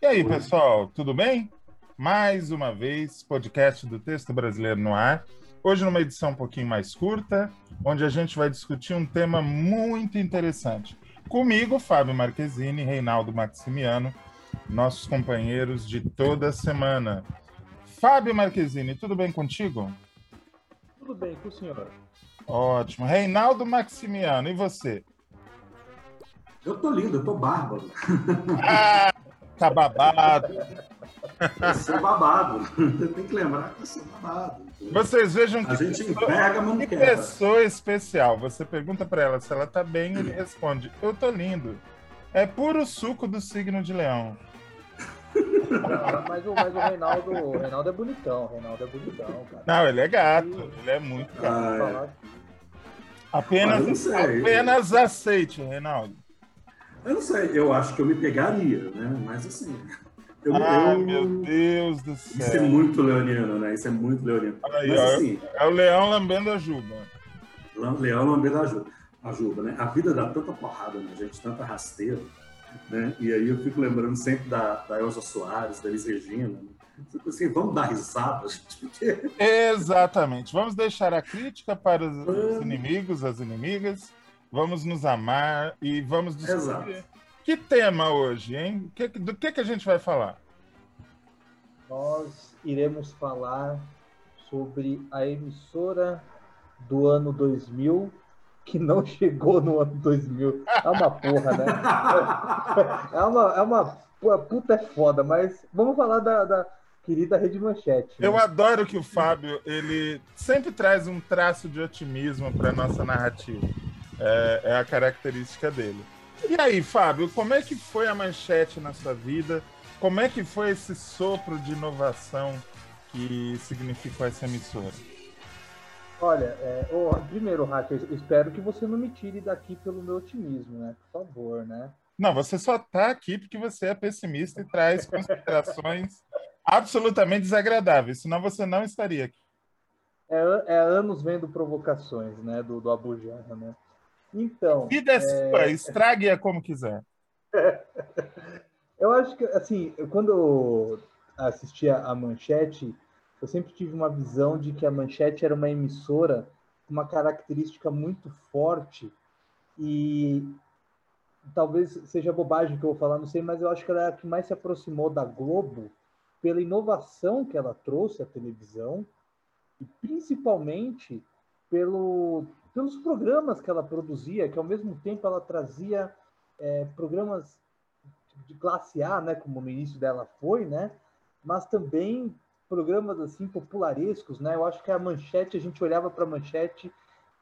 E aí, pessoal, tudo bem? Mais uma vez, podcast do Texto Brasileiro no ar. Hoje numa edição um pouquinho mais curta, onde a gente vai discutir um tema muito interessante. Comigo, Fábio Marquesini e Reinaldo Maximiano, nossos companheiros de toda semana. Fábio Marquesini, tudo bem contigo? Tudo bem, com o senhor. Ótimo. Reinaldo Maximiano, e você? Eu tô lindo, eu tô bárbaro. Ah, tá babado. Eu sou babado. Tem que lembrar que eu sou babado. Vocês vejam que a gente enverga, mas não quer. Pessoa especial. Você pergunta para ela se ela tá bem e ele responde, eu tô lindo. É puro suco do signo de leão. Não, mas o Reinaldo é bonitão. O Reinaldo é bonitão, cara. Não, ele é gato. Ele é muito gato. Apenas aceite, Reinaldo. Eu não sei, eu acho que eu me pegaria, né? Mas assim... meu Deus do céu. Isso é muito leonino, né? Isso é muito leonino. Aí, mas, assim, é o leão lambendo a juba. Leão lambendo a juba, né? A vida dá tanta porrada, né, gente? Tanta rasteira, né? E aí eu fico lembrando sempre da Elza Soares, da Elis Regina, né? Fico assim, vamos dar risada, gente, porque... Exatamente. Vamos deixar a crítica para os inimigos, as inimigas. Vamos nos amar e vamos descobrir. Exato. Que tema hoje, hein? Do que a gente vai falar? Nós iremos falar sobre a emissora do ano 2000 que não chegou no ano 2000. É uma porra, né? É uma puta foda, mas vamos falar da querida Rede Manchete. Né? Eu adoro que o Fábio, ele sempre traz um traço de otimismo para nossa narrativa. É a característica dele. E aí, Fábio, como é que foi a Manchete na sua vida? Como é que foi esse sopro de inovação que significou essa emissora? Olha, primeiro, Rafa, eu espero que você não me tire daqui pelo meu otimismo, né? Por favor, né? Não, você só tá aqui porque você é pessimista e traz considerações absolutamente desagradáveis, senão você não estaria aqui. É anos vendo provocações, né, do Abujamra, né? Então, estrague-a como quiser. Eu acho que, assim, quando eu assistia a Manchete, eu sempre tive uma visão de que a Manchete era uma emissora com uma característica muito forte e talvez seja bobagem que eu vou falar, não sei, mas eu acho que ela é a que mais se aproximou da Globo pela inovação que ela trouxe à televisão e principalmente pelos programas que ela produzia, que ao mesmo tempo ela trazia programas de classe A, né, como no início dela foi, né, mas também programas assim popularescos, né. Eu acho que a Manchete, a gente olhava para a Manchete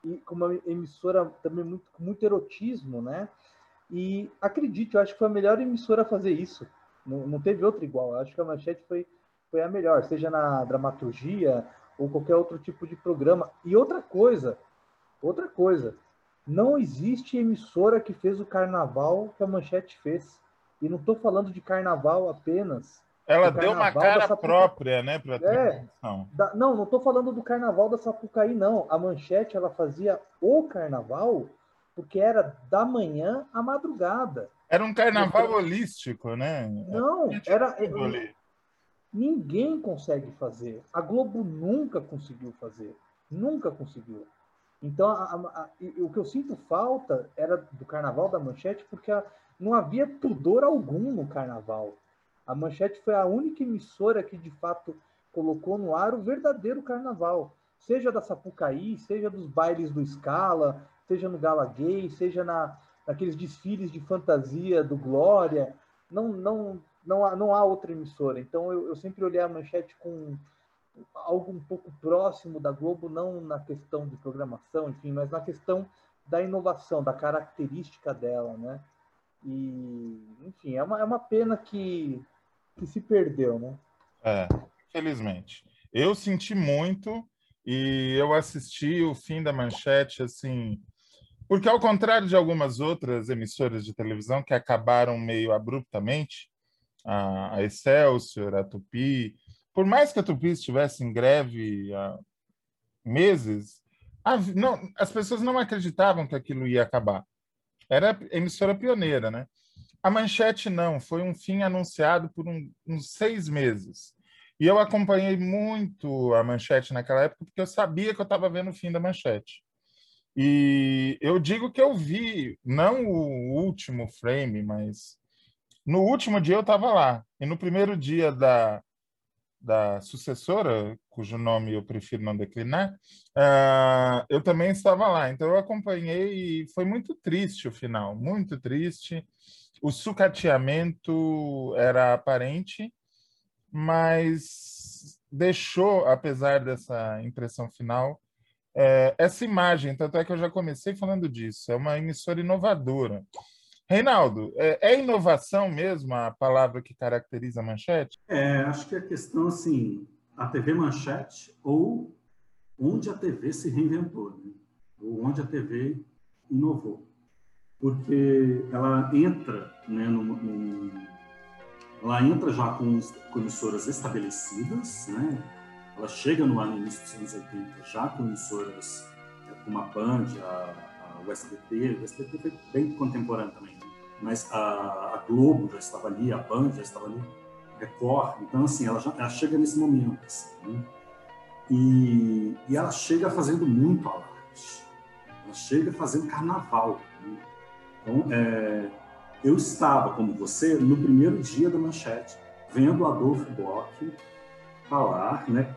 e como uma emissora também com muito erotismo, né. E acredite, eu acho que foi a melhor emissora a fazer isso. Não teve outra igual. Eu acho que a Manchete foi a melhor, seja na dramaturgia ou qualquer outro tipo de programa. E outra coisa, não existe emissora que fez o carnaval que a Manchete fez. E não estou falando de carnaval apenas. Ela deu uma cara própria, né? Pra transmissão. Não estou falando do carnaval da Sapucaí, não. A Manchete, ela fazia o carnaval porque era da manhã à madrugada. Era um carnaval holístico, né? Não, era... Ninguém consegue fazer. A Globo nunca conseguiu fazer. Nunca conseguiu. Então, o que eu sinto falta era do Carnaval da Manchete, porque não havia pudor algum no Carnaval. A Manchete foi a única emissora que, de fato, colocou no ar o verdadeiro Carnaval. Seja da Sapucaí, seja dos bailes do Scala, seja no Gala Gay, seja naqueles desfiles de fantasia do Glória. Não há outra emissora. Então, eu sempre olhei a Manchete com... algo um pouco próximo da Globo, não na questão de programação, enfim, mas na questão da inovação, da característica dela, né? E, enfim, é uma pena que se perdeu, né? Infelizmente. Eu senti muito e eu assisti o fim da Manchete, assim, porque ao contrário de algumas outras emissoras de televisão que acabaram meio abruptamente, a Excelsior, a Tupi... Por mais que a Tupi estivesse em greve há meses, as pessoas não acreditavam que aquilo ia acabar. Era emissora pioneira, né? A manchete não, foi um fim anunciado por uns 6 meses. E eu acompanhei muito a manchete naquela época, porque eu sabia que eu estava vendo o fim da manchete. E eu digo que eu vi, não o último frame, mas no último dia eu estava lá. E no primeiro dia da sucessora, cujo nome eu prefiro não declinar, eu também estava lá. Então eu acompanhei e foi muito triste o final, muito triste. O sucateamento era aparente, mas deixou, apesar dessa impressão final, essa imagem. Tanto é que eu já comecei falando disso. É uma emissora inovadora. Reinaldo, é inovação mesmo a palavra que caracteriza a Manchete? Acho que a questão, assim, a TV Manchete ou onde a TV se reinventou, né? Ou onde a TV inovou. Porque ela entra, né, ela entra já com emissoras estabelecidas, né? Ela chega no ano início dos anos 80 já com emissoras como a Band, o SBT. O SBT foi bem contemporâneo também, mas a Globo já estava ali, a Band já estava ali, a Record. Então, assim, ela chega nesse momento. Assim, né? E ela chega fazendo muito alarde. Ela chega fazendo carnaval. Então, eu estava, como você, no primeiro dia da Manchete, vendo Adolfo Bloch falar, né,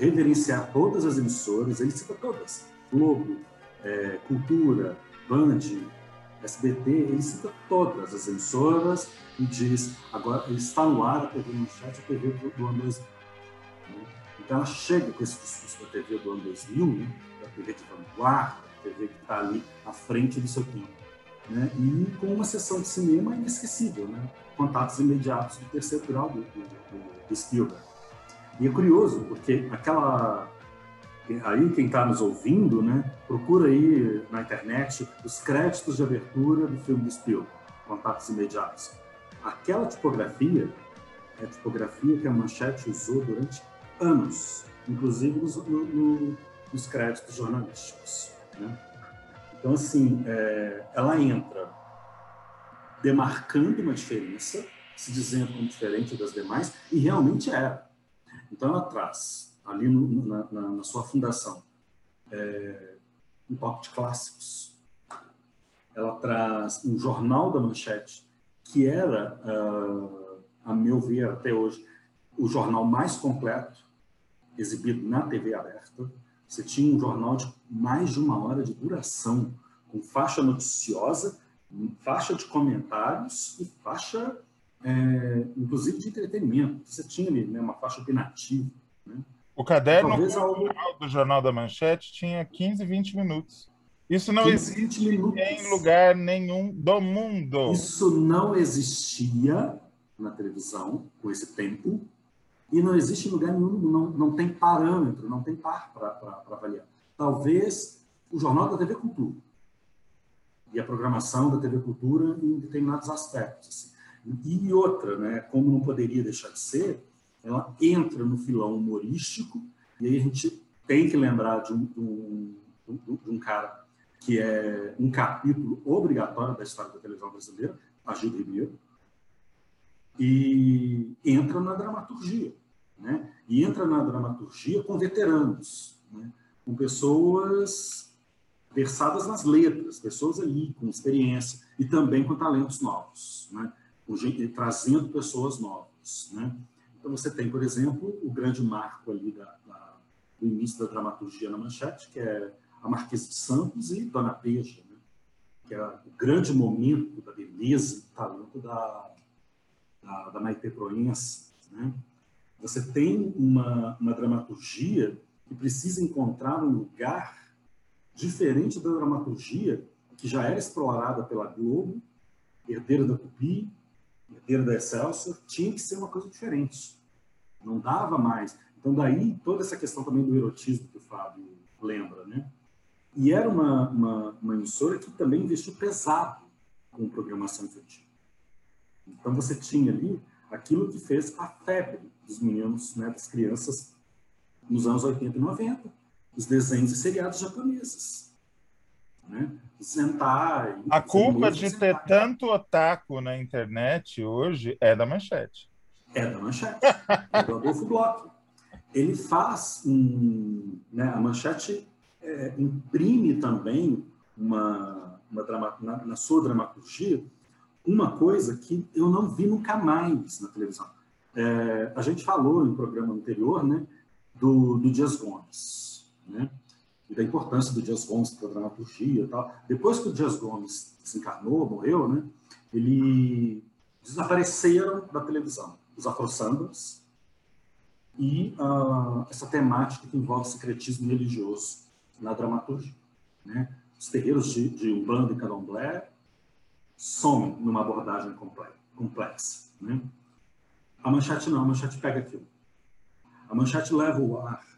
reverenciar todas as emissoras, ele cita todas, Globo, Cultura, Band, SBT, ele cita todas as emissoras e diz, agora está no ar a TV Manchete, a TV do ano 2000. Né? Então, ela chega com esse discurso da TV do ano 2000, né, da TV de vanguarda, da TV que está ali à frente do seu tempo. Né? E com uma sessão de cinema inesquecível, né? Contatos imediatos do terceiro grau do Spielberg. E é curioso, porque aquela... Aí quem está nos ouvindo, né? Procura aí na internet os créditos de abertura do filme do Spielberg, Contatos Imediatos. Aquela tipografia é a tipografia que a Manchete usou durante anos, inclusive nos créditos jornalísticos, né? Então, assim, ela entra demarcando uma diferença, se dizendo como diferente das demais, e realmente era. Então, ela traz, ali na sua fundação, um toque de clássicos. Ela traz um jornal da Manchete, que era, a meu ver até hoje, o jornal mais completo exibido na TV aberta. Você tinha um jornal de mais de 1 hora de duração, com faixa noticiosa, faixa de comentários e faixa, inclusive, de entretenimento. Você tinha ali, né, uma faixa opinativa. Né? O caderno do Jornal da Manchete tinha 15, 20 minutos. Isso não existe em lugar nenhum do mundo. Isso não existia na televisão com esse tempo. E não existe lugar nenhum, não tem parâmetro, não tem par para avaliar. Talvez o jornal da TV Cultura e a programação da TV Cultura em determinados aspectos. Assim. E outra, né, como não poderia deixar de ser, ela entra no filão humorístico, e aí a gente tem que lembrar de um cara que é um capítulo obrigatório da história da televisão brasileira, Agildo Ribeiro, e entra na dramaturgia, né? E entra na dramaturgia com veteranos, né? Com pessoas versadas nas letras, pessoas ali com experiência e também com talentos novos, né? Trazendo pessoas novas, né? Então você tem, por exemplo, o grande marco ali do início da dramaturgia na Manchete, que é a Marquesa de Santos e Dona Beja, né? Que é o grande momento da beleza e do talento da Maite Proença, né? Você tem uma dramaturgia que precisa encontrar um lugar diferente da dramaturgia que já era explorada pela Globo, herdeira da Tupi, herdeira da Excelsior. Tinha que ser uma coisa diferente, não dava mais. Então daí toda essa questão também do erotismo que o Fábio lembra, né? E era uma emissora que também investiu pesado com programação infantil. Então, você tinha ali aquilo que fez a febre dos meninos, né, das crianças, nos anos 80 e 90. Os desenhos e seriados japoneses. Né? sentar. A culpa de ter tanto otaku na internet hoje é da Manchete. É da Manchete. É do Adolfo Bloch. Ele faz, né, a Manchete imprime também na sua dramaturgia uma coisa que eu não vi nunca mais na televisão. A gente falou em programa anterior, né, do Dias Gomes, né, e da importância do Dias Gomes para a dramaturgia e tal. Depois que o Dias Gomes desencarnou, morreu, né, ele desapareceram da televisão os afro-sambas e essa temática que envolve secretismo religioso na dramaturgia, né? Os terreiros de Umbanda e Candomblé somem numa abordagem complexa, né? A Manchete não, a Manchete pega aquilo. A Manchete leva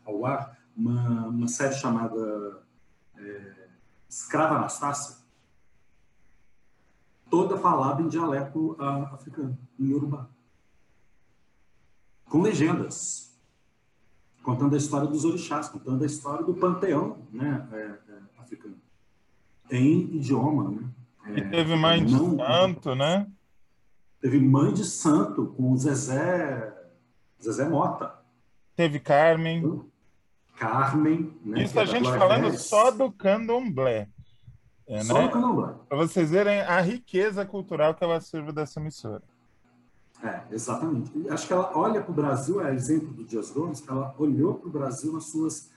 ao ar uma série chamada Escrava Anastácia, toda falada em dialeto africano, em Yorubá, com legendas, contando a história dos orixás, contando a história do panteão, né, africano, em idioma, né? E teve Mãe de Santo, né? Teve Mãe de Santo com Zezé Mota. Teve Carmen, né? Isso a gente falando só do candomblé. Só, né, do candomblé. Para vocês verem a riqueza cultural que ela serve dessa emissora. Exatamente. Acho que ela olha para o Brasil, é exemplo do Dias Gomes, ela olhou para o Brasil nas suas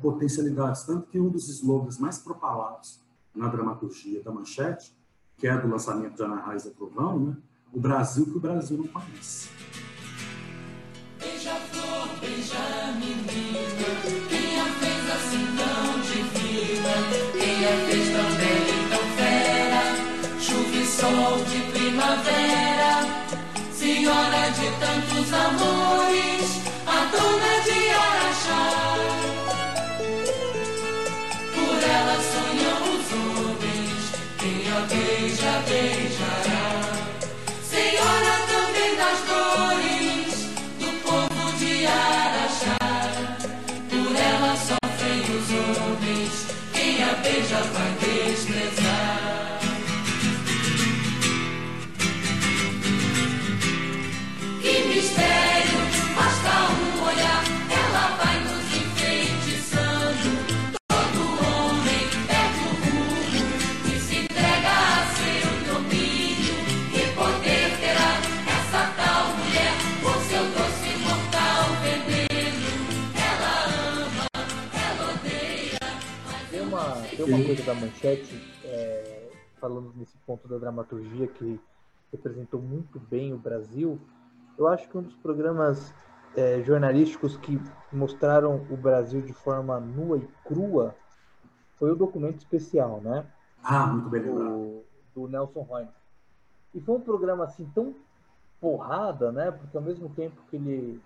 potencialidades. Tanto que um dos slogans mais propalados na dramaturgia da Manchete, que é do lançamento de Ana Raio e Zé Trovão, né? O Brasil que o Brasil não conhece. Beija-flor, beija menina, quem a fez assim tão divina, quem a fez tão bela e tão fera, chuva e sol de primavera. Senhora de tantos amores, a dona de Araxá. Por ela sonham os homens, quem a beija, beijará. Senhora também das dores, do povo de Araxá. Por ela sofrem os homens, quem a beija vai desprezar. Mistério, basta um olhar, ela vai nos enfeitiçando. Todo homem perde o rumo e se entrega a seu domínio. Que poder terá essa tal mulher com seu doce mortal veneno? Ela ama, ela odeia. Tem uma coisa da Manchete, falando nesse ponto da dramaturgia que representou muito bem o Brasil. Eu acho que um dos programas jornalísticos que mostraram o Brasil de forma nua e crua foi o Documento Especial, né? Ah, muito bem lembrado. Do Nelson Royne. E foi um programa assim tão porrada, né? Porque ao mesmo tempo que ele,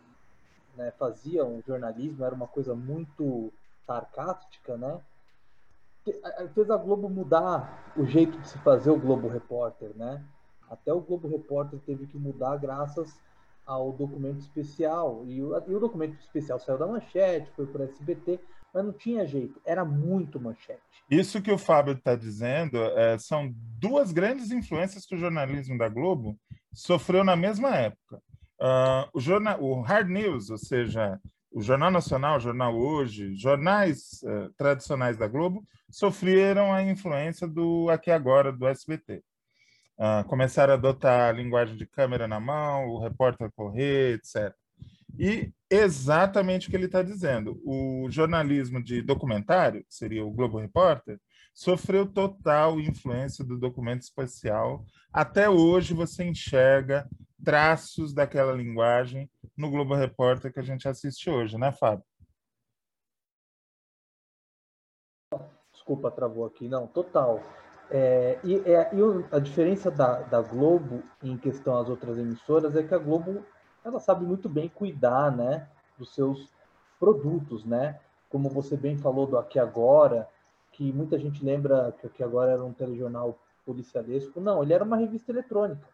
né, fazia um jornalismo, era uma coisa muito sarcástica, né? Fez a Globo mudar o jeito de se fazer o Globo Repórter, né? Até o Globo Repórter teve que mudar graças ao Documento Especial. E o Documento Especial saiu da Manchete, foi para o SBT, mas não tinha jeito, era muito Manchete. Isso que o Fábio está dizendo são duas grandes influências que o jornalismo da Globo sofreu na mesma época. O Hard News, ou seja, o Jornal Nacional, o Jornal Hoje, jornais tradicionais da Globo, sofreram a influência do Aqui Agora, do SBT. Começaram a adotar a linguagem de câmera na mão, o repórter correr, etc. E exatamente o que ele está dizendo. O jornalismo de documentário, que seria o Globo Repórter, sofreu total influência do Documento Especial. Até hoje você enxerga traços daquela linguagem no Globo Repórter que a gente assiste hoje, né, Fábio? Desculpa, travou aqui. Não, total. A diferença da Globo em questão às outras emissoras é que a Globo ela sabe muito bem cuidar, né, dos seus produtos, né? Como você bem falou do Aqui Agora, que muita gente lembra que o Aqui Agora era um telejornal policialesco. Não, ele era uma revista eletrônica.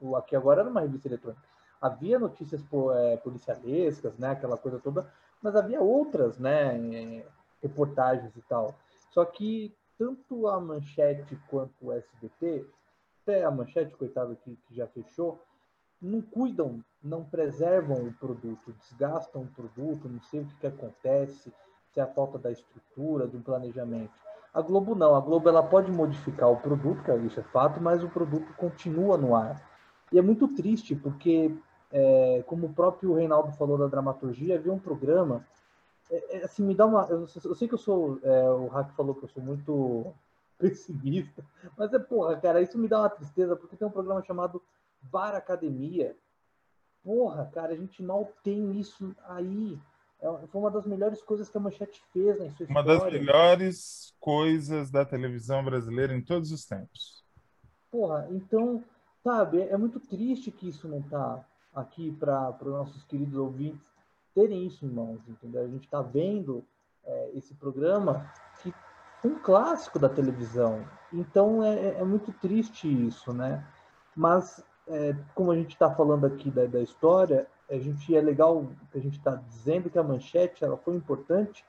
O Aqui Agora era uma revista eletrônica. Havia notícias policialescas, né, aquela coisa toda, mas havia outras, né, reportagens e tal. Só que tanto a Manchete quanto o SBT, até a Manchete, coitada, que já fechou, não cuidam, não preservam o produto, desgastam o produto, não sei o que acontece, se é a falta da estrutura, de um planejamento. A Globo não, a Globo ela pode modificar o produto, que isso é fato, mas o produto continua no ar. E é muito triste, porque, como o próprio Reinaldo falou da dramaturgia, havia um programa, assim, me dá uma... Eu sei que eu sou... o Raque falou que eu sou muito pessimista, mas porra, cara, isso me dá uma tristeza, porque tem um programa chamado Bar Academia. Porra, cara, a gente mal tem isso aí. Foi uma das melhores coisas que a Manchete fez na sua história. Uma das melhores coisas da televisão brasileira em todos os tempos. Porra, então, sabe, é muito triste que isso não tá aqui para os nossos queridos ouvintes terem isso em mãos, entendeu? A gente está vendo esse programa que é um clássico da televisão. Então, é muito triste isso, né? Mas, como a gente está falando aqui da história, é legal que a gente está dizendo que a Manchete ela foi importante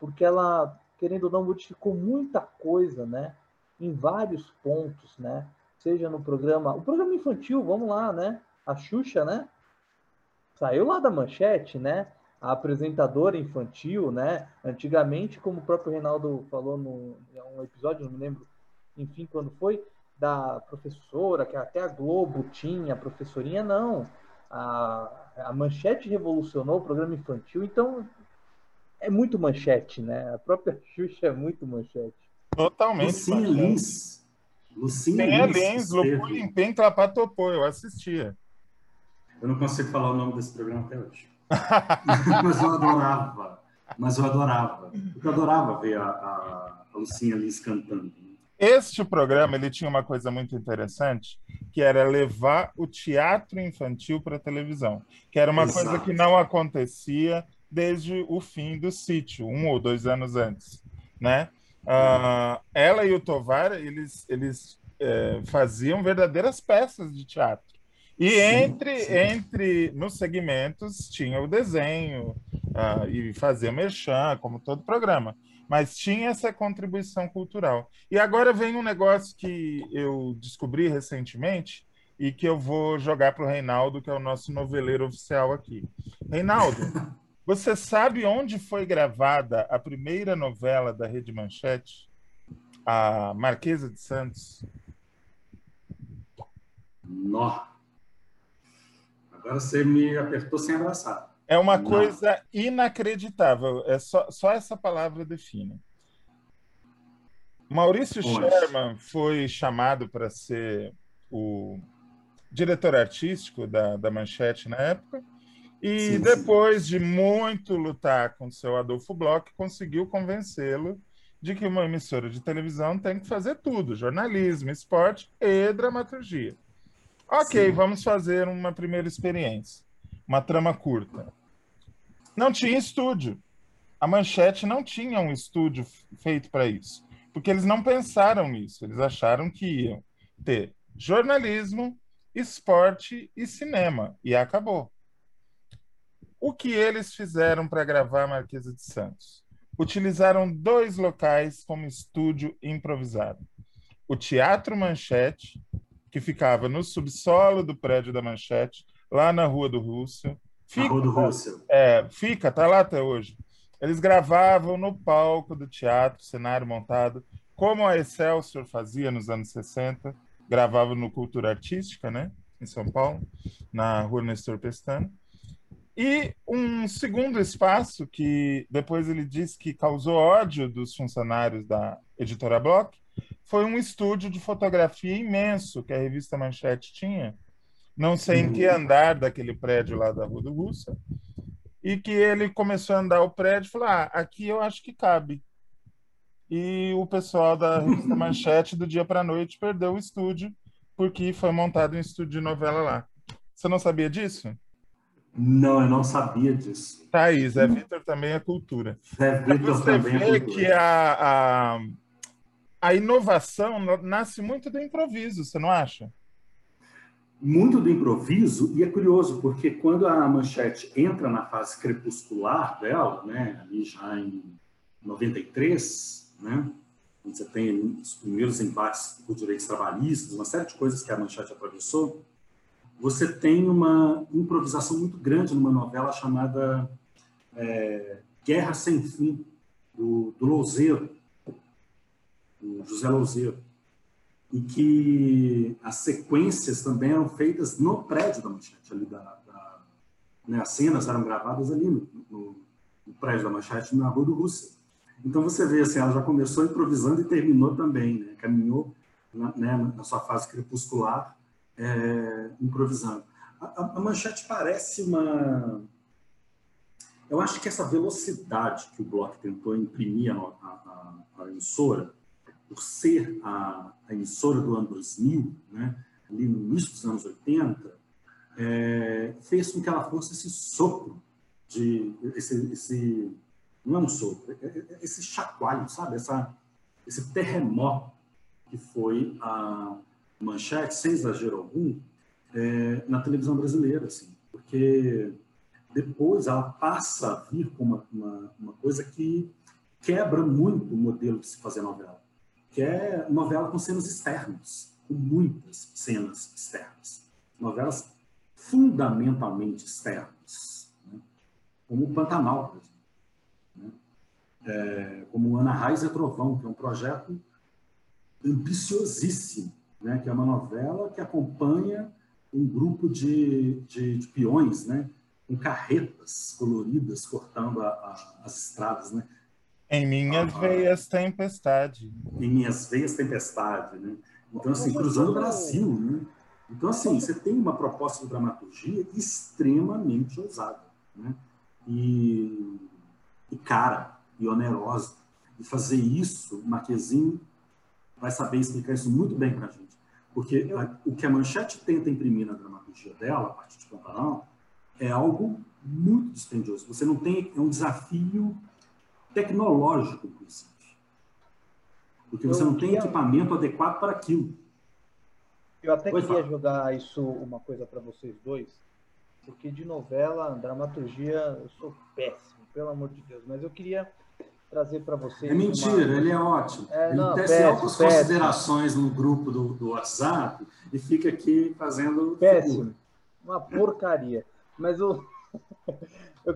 porque ela, querendo ou não, modificou muita coisa, né? Em vários pontos, né? Seja no programa... O programa infantil, vamos lá, né? A Xuxa, né? Saiu lá da Manchete, né? A apresentadora infantil, né? Antigamente, como o próprio Reinaldo falou em um episódio, não me lembro, enfim, quando foi, da professora, que até a Globo tinha, a professorinha, não. A Manchete revolucionou o programa infantil, então é muito Manchete, né? A própria Xuxa é muito Manchete. Totalmente. Lucinha Lins. Lucinha Lins, Lopulho em Pem, Clapatopô, eu assistia. Eu não consigo falar o nome desse programa até hoje. Mas eu adorava. Porque eu adorava ver a Lucinha Lins cantando. Este programa, ele tinha uma coisa muito interessante, que era levar o teatro infantil para a televisão, que era uma coisa que não acontecia desde o fim do Sítio, 1 ou 2 anos antes, né? Ela e o Tovar, eles faziam verdadeiras peças de teatro. E entre nos segmentos tinha o desenho e fazia merchan, como todo programa. Mas tinha essa contribuição cultural. E agora vem um negócio que eu descobri recentemente e que eu vou jogar para o Reinaldo, que é o nosso noveleiro oficial aqui. Reinaldo, você sabe onde foi gravada a primeira novela da Rede Manchete? A Marquesa de Santos? Nó! Agora você me apertou sem abraçar. É uma coisa inacreditável. É só essa palavra define. Maurício Sherman foi chamado para ser o diretor artístico da Manchete na época e depois de muito lutar com seu Adolfo Bloch, conseguiu convencê-lo de que uma emissora de televisão tem que fazer tudo, jornalismo, esporte e dramaturgia. Ok, vamos fazer uma primeira experiência, uma trama curta. Não tinha estúdio. A Manchete não tinha um estúdio feito para isso, porque eles não pensaram nisso. Eles acharam que iam ter jornalismo, esporte e cinema. E acabou. O que eles fizeram para gravar a Marquesa de Santos? Utilizaram 2 locais como estúdio improvisado. O Teatro Manchete, que ficava no subsolo do prédio da Manchete, lá na Rua do Russell. Tá lá até hoje. Eles gravavam no palco do teatro, cenário montado, como a Excelsior fazia nos anos 60, gravava no Cultura Artística, né, em São Paulo, na Rua Nestor Pestano. E um segundo espaço, que depois ele disse que causou ódio dos funcionários da Editora Bloch, foi um estúdio de fotografia imenso que a revista Manchete tinha, não sei em que andar daquele prédio lá da Rua do Russa, e que ele começou a andar o prédio e falou, aqui eu acho que cabe. E o pessoal da revista Manchete, do dia para a noite, perdeu o estúdio, porque foi montado um estúdio de novela lá. Você não sabia disso? Não, eu não sabia disso. Thaís, Zé Vitor também é cultura. Zé Vitor também é cultura. Você vê que a inovação nasce muito do improviso, você não acha? Muito do improviso, e é curioso, porque quando a Manchete entra na fase crepuscular dela, né, ali já em 93, né, onde você tem os primeiros embates por direitos trabalhistas, uma série de coisas que a Manchete atravessou, você tem uma improvisação muito grande numa novela chamada Guerra Sem Fim, do Louzeiro, do José Louzeiro, e que as sequências também eram feitas no prédio da Manchete, ali né, as cenas eram gravadas ali no prédio da Manchete, na Rua do Russo. Então você vê, assim, ela já começou improvisando e terminou também, né? Caminhou na sua fase crepuscular, improvisando. A Manchete parece uma... Eu acho que essa velocidade que o Bloch tentou imprimir à emissora, por ser a emissora do ano 2000, né, ali no início dos anos 80, fez com que ela fosse esse sopro, não é um sopro, esse chacoalho, sabe? Esse terremoto que foi a Manchete, sem exagero algum, na televisão brasileira, assim, porque depois ela passa a vir com uma coisa que quebra muito o modelo de se fazer novela, que é novela com cenas externas, com muitas cenas externas, novelas fundamentalmente externas, né? Como o Pantanal, por exemplo. Como Ana Raio e Zé Trovão, que é um projeto ambiciosíssimo, né? Que é uma novela que acompanha um grupo de peões, né? Com carretas coloridas cortando as estradas. Né? Em minhas veias tempestade. Em minhas veias tempestade. Né? Então, assim, cruzando o Brasil. Né? Então, assim, você tem uma proposta de dramaturgia extremamente ousada. Né? E cara, e onerosa. E fazer isso, o Marquesini vai saber explicar isso muito bem para a gente. Porque o que a Manchete tenta imprimir na dramaturgia dela, a partir de Pantanal, é algo muito dispendioso. Você não tem... É um desafio tecnológico, inclusive. Porque você não tem equipamento adequado para aquilo. Eu até queria jogar isso, uma coisa para vocês dois, porque de novela, dramaturgia, eu sou péssimo, pelo amor de Deus. Mas eu queria trazer para vocês... É mentira, ele é ótimo. Ele tece altas considerações no grupo do WhatsApp e fica aqui fazendo... Péssimo, uma porcaria. Mas eu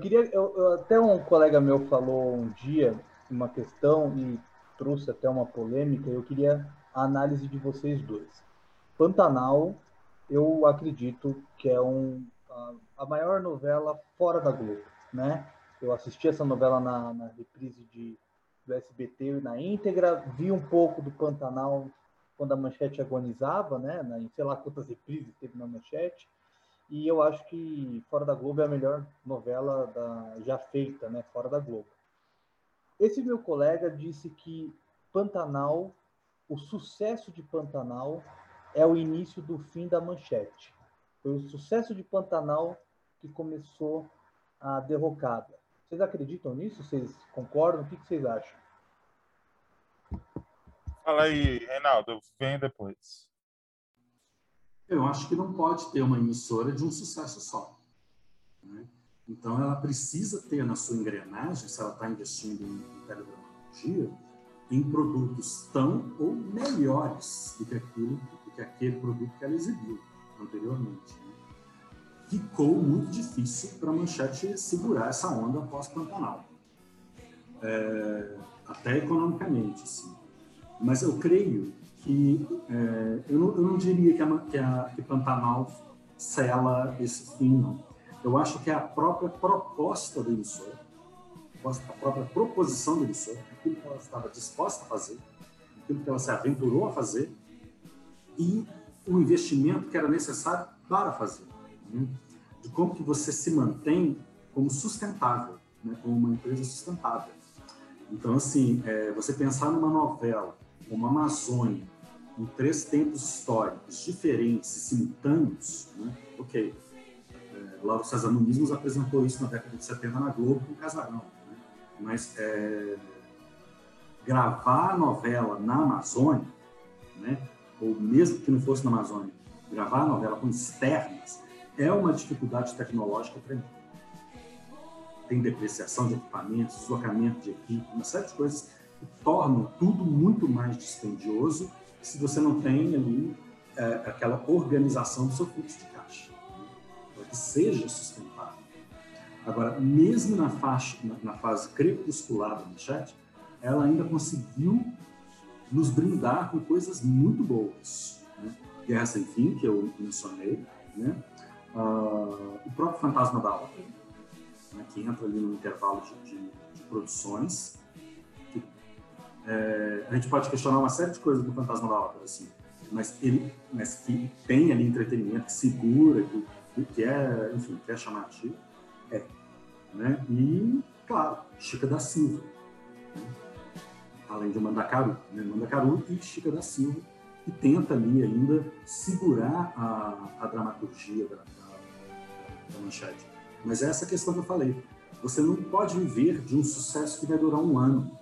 queria... até um colega meu falou um dia uma questão e trouxe até uma polêmica, e eu queria a análise de vocês dois. Pantanal, eu acredito que é a maior novela fora da Globo, né? Eu assisti essa novela na reprise do SBT na íntegra, vi um pouco do Pantanal quando a Manchete agonizava, né? Em sei lá quantas reprises teve na Manchete, e eu acho que Fora da Globo é a melhor novela já feita, né? Fora da Globo. Esse meu colega disse que Pantanal, o sucesso de Pantanal é o início do fim da Manchete. Foi o sucesso de Pantanal que começou a derrocada. Vocês acreditam nisso? Vocês concordam? O que vocês acham? Fala aí, Reinaldo. Vem depois. Eu acho que não pode ter uma emissora de um sucesso só. Né? Então, ela precisa ter na sua engrenagem, se ela está investindo em teledramaturgia, em produtos tão ou melhores do que aquele produto que ela exibiu anteriormente. Né? Ficou muito difícil para a Manchete segurar essa onda pós-Pantanal, até economicamente, assim. Mas eu creio que eu não diria que Pantanal sela esse fim, não. Eu acho que é a própria proposta da emissora, a própria proposição da emissora, aquilo que ela estava disposta a fazer, aquilo que ela se aventurou a fazer e o investimento que era necessário para fazer. De como que você se mantém como sustentável, né? Como uma empresa sustentável. Então, assim, você pensar numa novela como Amazônia, em 3 tempos históricos diferentes e simultâneos, né? Ok, Lauro César Nunes nos apresentou isso na década de 70 na Globo com Casarão, né? Mas gravar a novela na Amazônia, né? Ou mesmo que não fosse na Amazônia, gravar a novela com externas, é uma dificuldade tecnológica para mim. Tem depreciação de equipamentos, deslocamento de equipe, uma série de coisas tornam tudo muito mais dispendioso se você não tem ali aquela organização do seu fluxo de caixa, né? Para que seja sustentável. Agora, mesmo na fase crepuscular da Manchete, ela ainda conseguiu nos brindar com coisas muito boas, né? Guerra Sem Fim, que eu mencionei, né? O próprio Fantasma da Ópera, né? Que entra ali no intervalo de produções. Que, a gente pode questionar uma série de coisas do Fantasma da Ópera, assim, mas que tem ali entretenimento, que segura, que é, enfim, que é chamativo, é, né? E, claro, Chica da Silva, né? Além de Manda Caru, né? Manda Caru e Chica da Silva, que tenta ali ainda segurar a dramaturgia da Manchete. Mas é essa questão que eu falei, você não pode viver de um sucesso que vai durar um ano.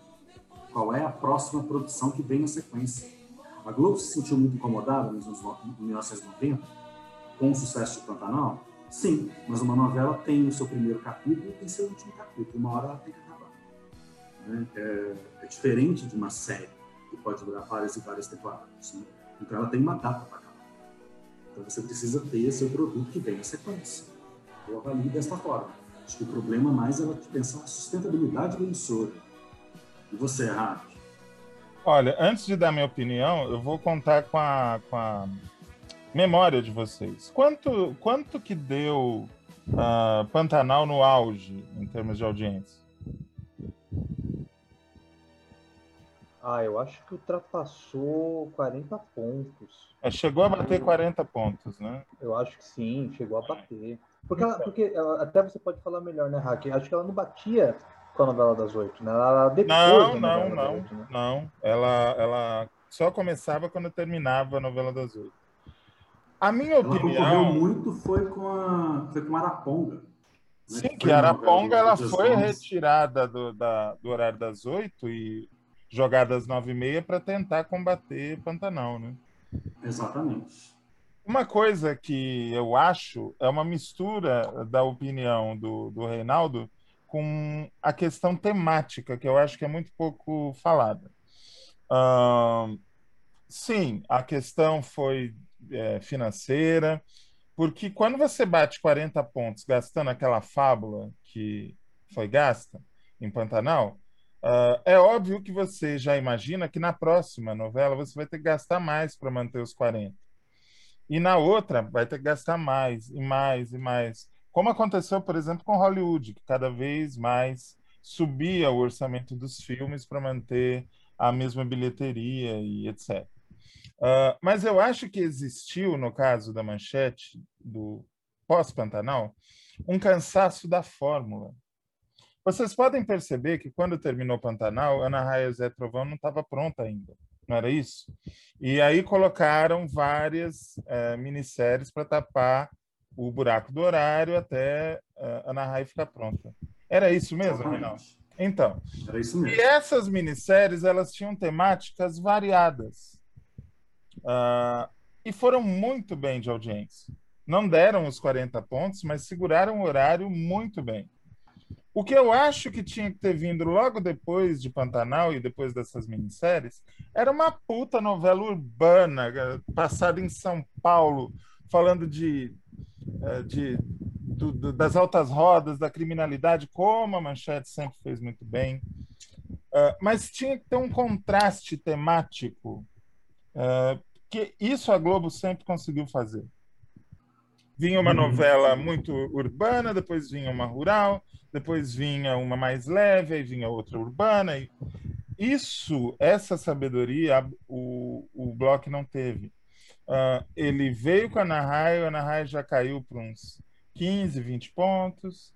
Qual é a próxima produção que vem na sequência? A Globo se sentiu muito incomodada nos anos 1990 com o sucesso de Pantanal? Sim, mas uma novela tem o seu primeiro capítulo e tem seu último capítulo. Uma hora ela tem que acabar, né? É diferente de uma série que pode durar várias e várias temporadas, né? Então ela tem uma data para acabar. Então você precisa ter seu produto que vem na sequência. Eu avalio desta forma. Acho que o problema mais é pensar na sustentabilidade da emissora. E você, Rádio? Olha, antes de dar minha opinião, eu vou contar com a memória de vocês. Quanto que deu Pantanal no auge, em termos de audiência? Eu acho que ultrapassou 40 pontos. Chegou a bater 40 pontos, né? Eu acho que sim, chegou a bater. Porque ela, até você pode falar melhor, né, Raquel? Acho que ela não batia com a novela das 8, né? Ela depois não. 8, né? Não. Ela só começava quando terminava a novela das 8. A minha opinião... Ela concorreu muito foi com a Araponga, né? Sim, que a Araponga ela foi retirada do horário das 8 e jogada às 9h30 para tentar combater Pantanal, né? Exatamente. Uma coisa que eu acho é uma mistura da opinião do Reinaldo com a questão temática, que eu acho que é muito pouco falada. Sim, a questão foi financeira, porque quando você bate 40 pontos gastando aquela fábula que foi gasta em Pantanal, é óbvio que você já imagina que na próxima novela você vai ter que gastar mais para manter os 40. E na outra vai ter que gastar mais, e mais, e mais. Como aconteceu, por exemplo, com Hollywood, que cada vez mais subia o orçamento dos filmes para manter a mesma bilheteria e etc. Mas eu acho que existiu, no caso da Manchete, do pós-Pantanal, um cansaço da fórmula. Vocês podem perceber que quando terminou Pantanal, Ana Raio e Zé Trovão não estava pronta ainda, não era isso? E aí colocaram várias minisséries para tapar o buraco do horário até a Anahai ficar pronta. Era isso mesmo, Reinaldo? Então, era isso mesmo. E essas minisséries, elas tinham temáticas variadas. E foram muito bem de audiência. Não deram os 40 pontos, mas seguraram o horário muito bem. O que eu acho que tinha que ter vindo logo depois de Pantanal e depois dessas minisséries era uma puta novela urbana, passada em São Paulo, falando das altas rodas, da criminalidade, como a Manchete sempre fez muito bem. Mas tinha que ter um contraste temático, que isso a Globo sempre conseguiu fazer. Vinha uma novela muito urbana, depois vinha uma rural, depois vinha uma mais leve, aí vinha outra urbana. E essa sabedoria, o Bloch não teve. Ele veio com a Anahai já caiu para uns 15, 20 pontos.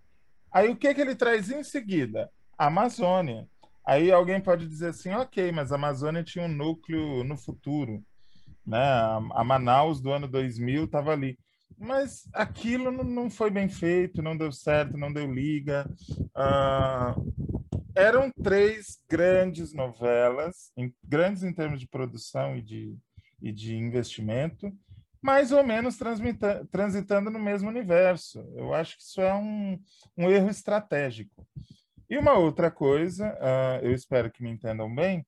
Aí o que ele traz em seguida? A Amazônia. Aí alguém pode dizer assim, ok, mas a Amazônia tinha um núcleo no futuro, né? A Manaus do ano 2000 estava ali. Mas aquilo não foi bem feito, não deu certo, não deu liga. Eram três grandes novelas, grandes em termos de produção e de investimento, mais ou menos transitando no mesmo universo. Eu acho que isso é um erro estratégico. E uma outra coisa, eu espero que me entendam bem,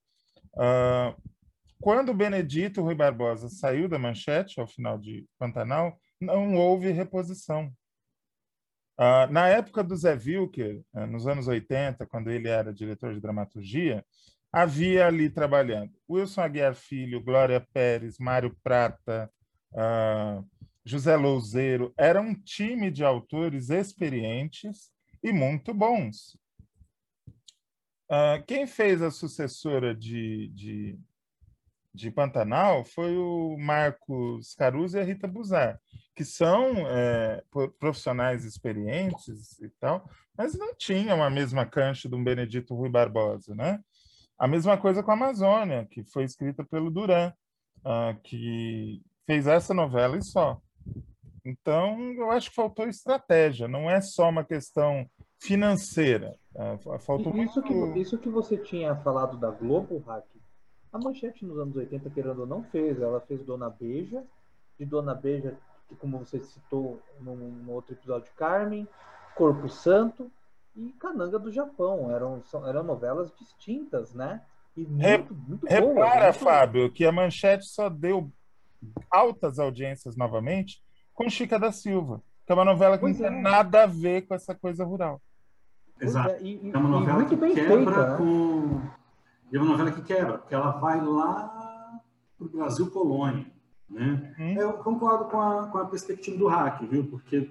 quando Benedito Rui Barbosa saiu da Manchete, ao final de Pantanal, não houve reposição. Na época do Zé Wilker, nos anos 80, quando ele era diretor de dramaturgia, havia ali trabalhando Wilson Aguiar Filho, Glória Pérez, Mário Prata, José Louzeiro. Era um time de autores experientes e muito bons. Quem fez a sucessora de Pantanal foi o Marcos Caruso e a Rita Buzar, que são profissionais experientes e tal, mas não tinham a mesma cancha de um Benedito Rui Barbosa, né? A mesma coisa com a Amazônia, que foi escrita pelo Duran, que fez essa novela e só. Então, eu acho que faltou estratégia, não é só uma questão financeira. Faltou isso, muito... isso que você tinha falado da Globo, Haki, a Manchete nos anos 80, querendo ou não, fez. Ela fez Dona Beja, de Dona Beja, que, como você citou num outro episódio de Carmen, Corpo Santo e Cananga do Japão. Eram novelas distintas, né? E muito boas. Repara, muito... Fábio, que a Manchete só deu altas audiências novamente com Chica da Silva, que é uma novela que não tem nada a ver com essa coisa rural. Exato. É uma novela que quebra com... E é uma novela que quebra, porque ela vai lá para o Brasil-Polônia, né? Uhum. Eu concordo com a perspectiva do Hack, viu? Porque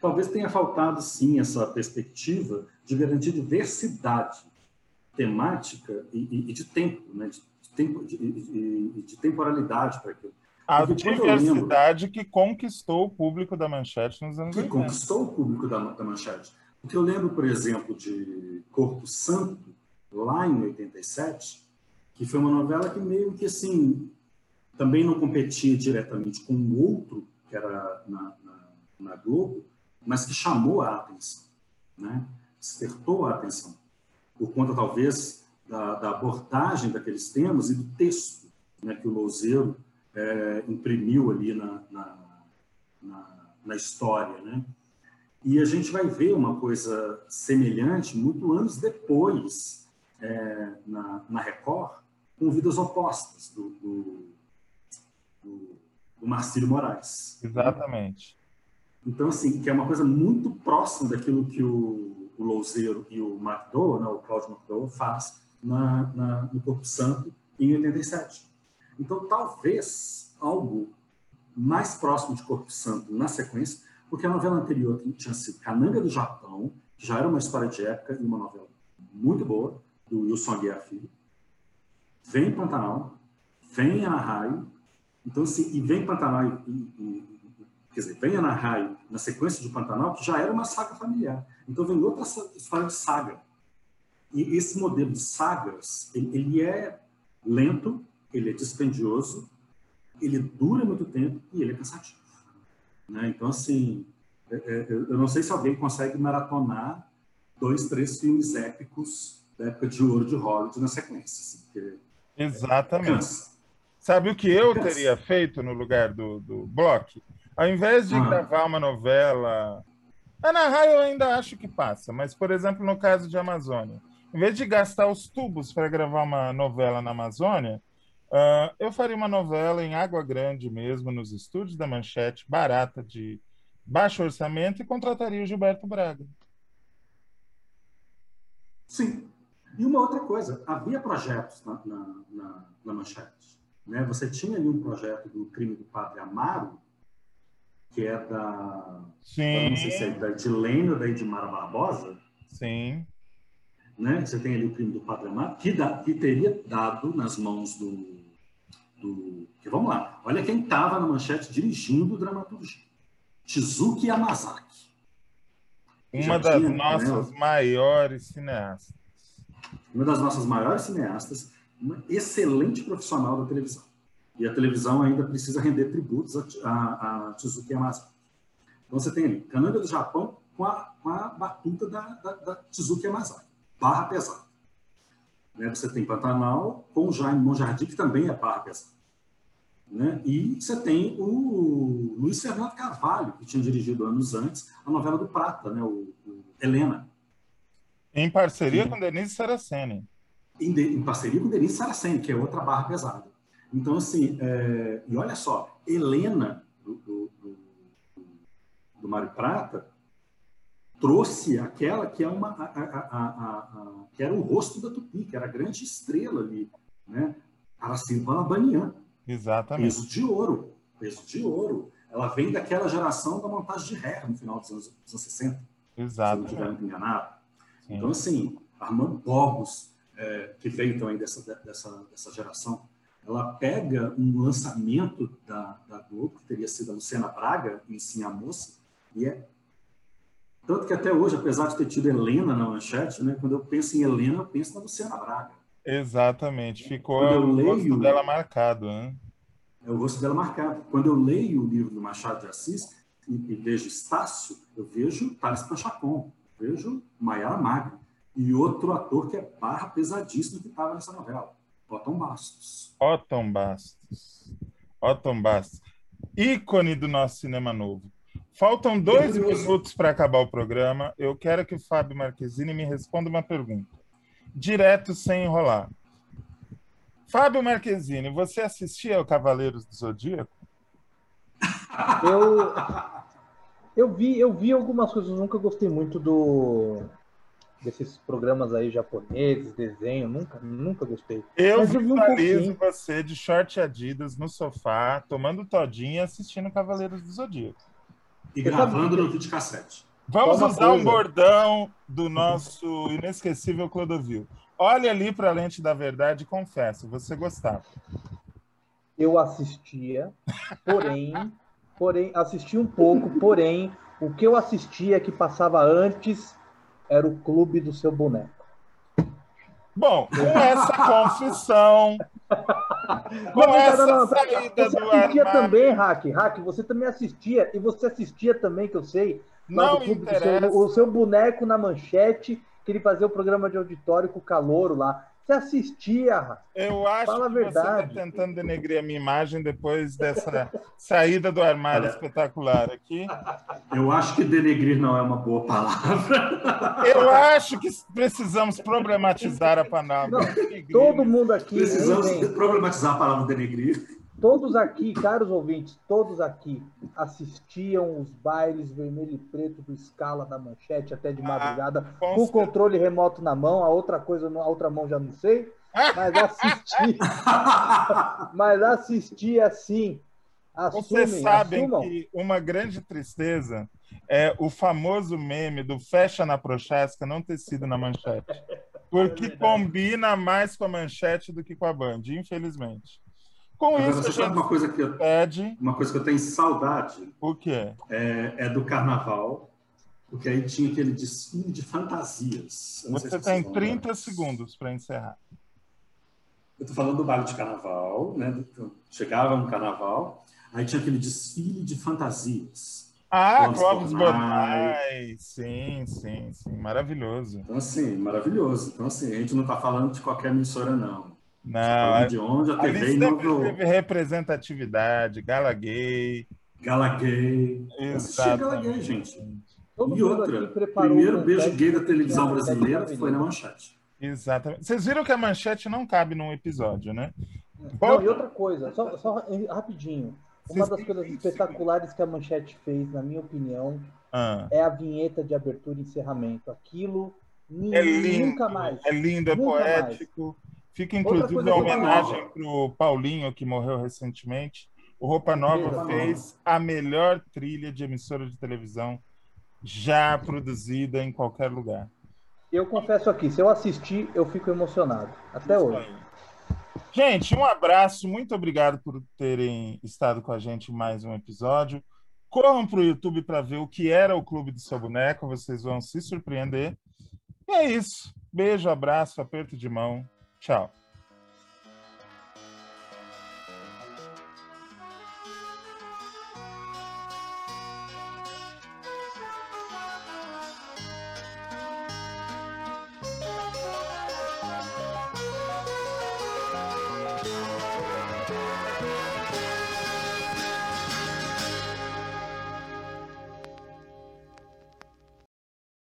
talvez tenha faltado, sim, essa perspectiva de garantir diversidade temática e de tempo, né? De temporalidade para aquilo. A diversidade que conquistou o público da Manchete nos anos 80. Que conquistou o público da Manchete. Porque eu lembro, por exemplo, de Corpo Santo, lá em 87, que foi uma novela que meio que assim também não competia diretamente com o outro que era na Globo, mas que chamou a atenção, né? Despertou a atenção, por conta talvez da abordagem daqueles temas e do texto, né, que o Louzeiro imprimiu ali na história, né? E a gente vai ver uma coisa semelhante muito anos depois, na Record, com Vidas Opostas, do Marcílio Moraes. Exatamente. Então, assim, que é uma coisa muito próxima daquilo que o Louzeiro e o McDowell, né, o Cláudio McDowell, faz no Corpo Santo em 87. Então, talvez algo mais próximo de Corpo Santo na sequência, porque a novela anterior tinha sido Cananga do Japão, que já era uma história de época e uma novela muito boa, do Wilson Aguiar Filho. Vem Pantanal, vem Anahai, então, assim, e vem Pantanal, quer dizer, vem Anahai na sequência de Pantanal, que já era uma saga familiar. Então, vem outra história de saga. E esse modelo de sagas, ele é lento, ele é dispendioso, ele dura muito tempo e ele é cansativo, né? Então, assim, eu não sei se alguém consegue maratonar 2, 3 filmes épicos da época de ouro de Hollywood na sequência. Assim, porque... Exatamente. Cansa. Sabe o que eu teria feito no lugar do Bloch? Ao invés de gravar uma novela... Ana Raio eu ainda acho que passa, mas, por exemplo, no caso de Amazônia, em vez de gastar os tubos para gravar uma novela na Amazônia, eu faria uma novela em Água Grande mesmo, nos estúdios da Manchete, barata, de baixo orçamento, e contrataria o Gilberto Braga. Sim. E uma outra coisa, havia projetos na Manchete, né? Você tinha ali um projeto do Crime do Padre Amaro, que é da... Sim. Não sei se é da Edilene ou da Edmara Barbosa. Sim. Né? Você tem ali o Crime do Padre Amaro, que teria dado nas mãos do... Que, vamos lá, olha quem estava na Manchete dirigindo o dramaturgia. Tizuka Yamasaki. Uma das nossas maiores cineastas. Uma das nossas maiores cineastas, uma excelente profissional da televisão. E a televisão ainda precisa render tributos a Tizuka Yamasaki. Então você tem ali Cananga do Japão com a batuta da Tizuka Yamasaki, Barra Pesada. Né? Você tem Pantanal com Jaime Monjardim, que também é Barra Pesada. Né? E você tem o Luiz Fernando Carvalho, que tinha dirigido anos antes a novela do Prata, né? O Helena. Em parceria com Denise Saraceni. Em parceria com Denise Saraceni, que é outra barra pesada. Então, assim, e olha só, Helena, do Mário Prata, trouxe aquela que, que era o rosto da Tupi, que era a grande estrela ali, né? Aracinto Albanian. Exatamente. Peso de ouro. Peso de ouro. Ela vem daquela geração da montagem de Hair no final dos anos 60. Exato. Se eu não tiver enganado. Sim. Então, assim, Armando Borges, que veio também dessa geração, ela pega um lançamento da Globo, que teria sido a Luciana Braga, em Sim, a Moça, e é... Tanto que até hoje, apesar de ter tido Helena na manchete, né, quando eu penso em Helena, eu penso na Luciana Braga. Exatamente. Ficou o rosto dela marcado, né? É o rosto dela marcado. Quando eu leio o livro do Machado de Assis e vejo Estácio, eu vejo Thales Panchacon, eu vejo Maiara Magno e outro ator que é barra pesadíssimo que estava nessa novela, Otton Bastos. Otton Bastos. Otton Bastos. Ícone do nosso cinema novo. Faltam 2 minutos para acabar o programa. Eu quero que o Fábio Marquesini me responda uma pergunta. Direto, sem enrolar. Fábio Marquesini, você assistia ao Cavaleiros do Zodíaco? Eu vi algumas coisas, nunca gostei muito desses programas aí japoneses, desenho, nunca gostei. Eu visualizo você de short Adidas no sofá, tomando todinha e assistindo Cavaleiros do Zodíaco. E gravando no videocassete. Vamos usar um bordão do nosso inesquecível Clodovil. Olha ali para a lente da verdade e confessa, você gostava. Eu assistia, porém, assisti um pouco, porém, o que eu assistia que passava antes era o Clube do Seu Boneco. Bom, com essa confissão, com essa saída do armário... Você assistia também, Hack, você também assistia, e você assistia também, que eu sei, não interessa. O seu boneco na manchete, que ele fazia o programa de auditório com o calouro lá. Você assistia, Hack. Eu acho fala que você está tentando denegrir a minha imagem depois dessa saída do armário espetacular aqui. Eu acho que denegrir não é uma boa palavra. Eu acho que precisamos problematizar a palavra. Não, todo mundo aqui... Precisamos problematizar a palavra denegrir. Todos aqui, caros ouvintes, todos aqui assistiam os bailes vermelho e preto do Scala da Manchete até de madrugada, com o controle remoto na mão, a outra mão já não sei, mas assisti. Mas assisti assim. Vocês sabem que uma grande tristeza é o famoso meme do fecha na Prochasca não ter sido na manchete. Porque combina mais com a manchete do que com a Band, infelizmente. Com agora, isso, você sabe uma coisa que eu tenho saudade? O quê? É do carnaval, porque aí tinha aquele desfile de fantasias. Você tem 30 segundos para encerrar. Eu estou falando do baile de carnaval, né? Chegava no carnaval, aí tinha aquele desfile de fantasias. Ah, Clóvis Bornai, sim, maravilhoso. Então, assim, maravilhoso. Então, assim, a gente não está falando de qualquer emissora, não. Não, de onde a TV teve representatividade, gala gay. Gala gay. Assisti gala gay, gente. Todo e outra, primeiro beijo gay da televisão brasileira foi na manchete. Exatamente. Vocês viram que a manchete não cabe num episódio, né? Não, e outra coisa, só rapidinho. Uma das coisas espetaculares que a manchete fez, na minha opinião, é a vinheta de abertura e encerramento. Aquilo nunca mais. É lindo, é poético. Fica, inclusive, uma homenagem para o Paulinho, que morreu recentemente. O Roupa Nova fez a melhor trilha de emissora de televisão já produzida em qualquer lugar. Eu confesso aqui, se eu assistir, eu fico emocionado. Até hoje. Gente, um abraço. Muito obrigado por terem estado com a gente em mais um episódio. Corram para o YouTube para ver o que era o Clube do Seu Boneco. Vocês vão se surpreender. E é isso. Beijo, abraço, aperto de mão. Tchau.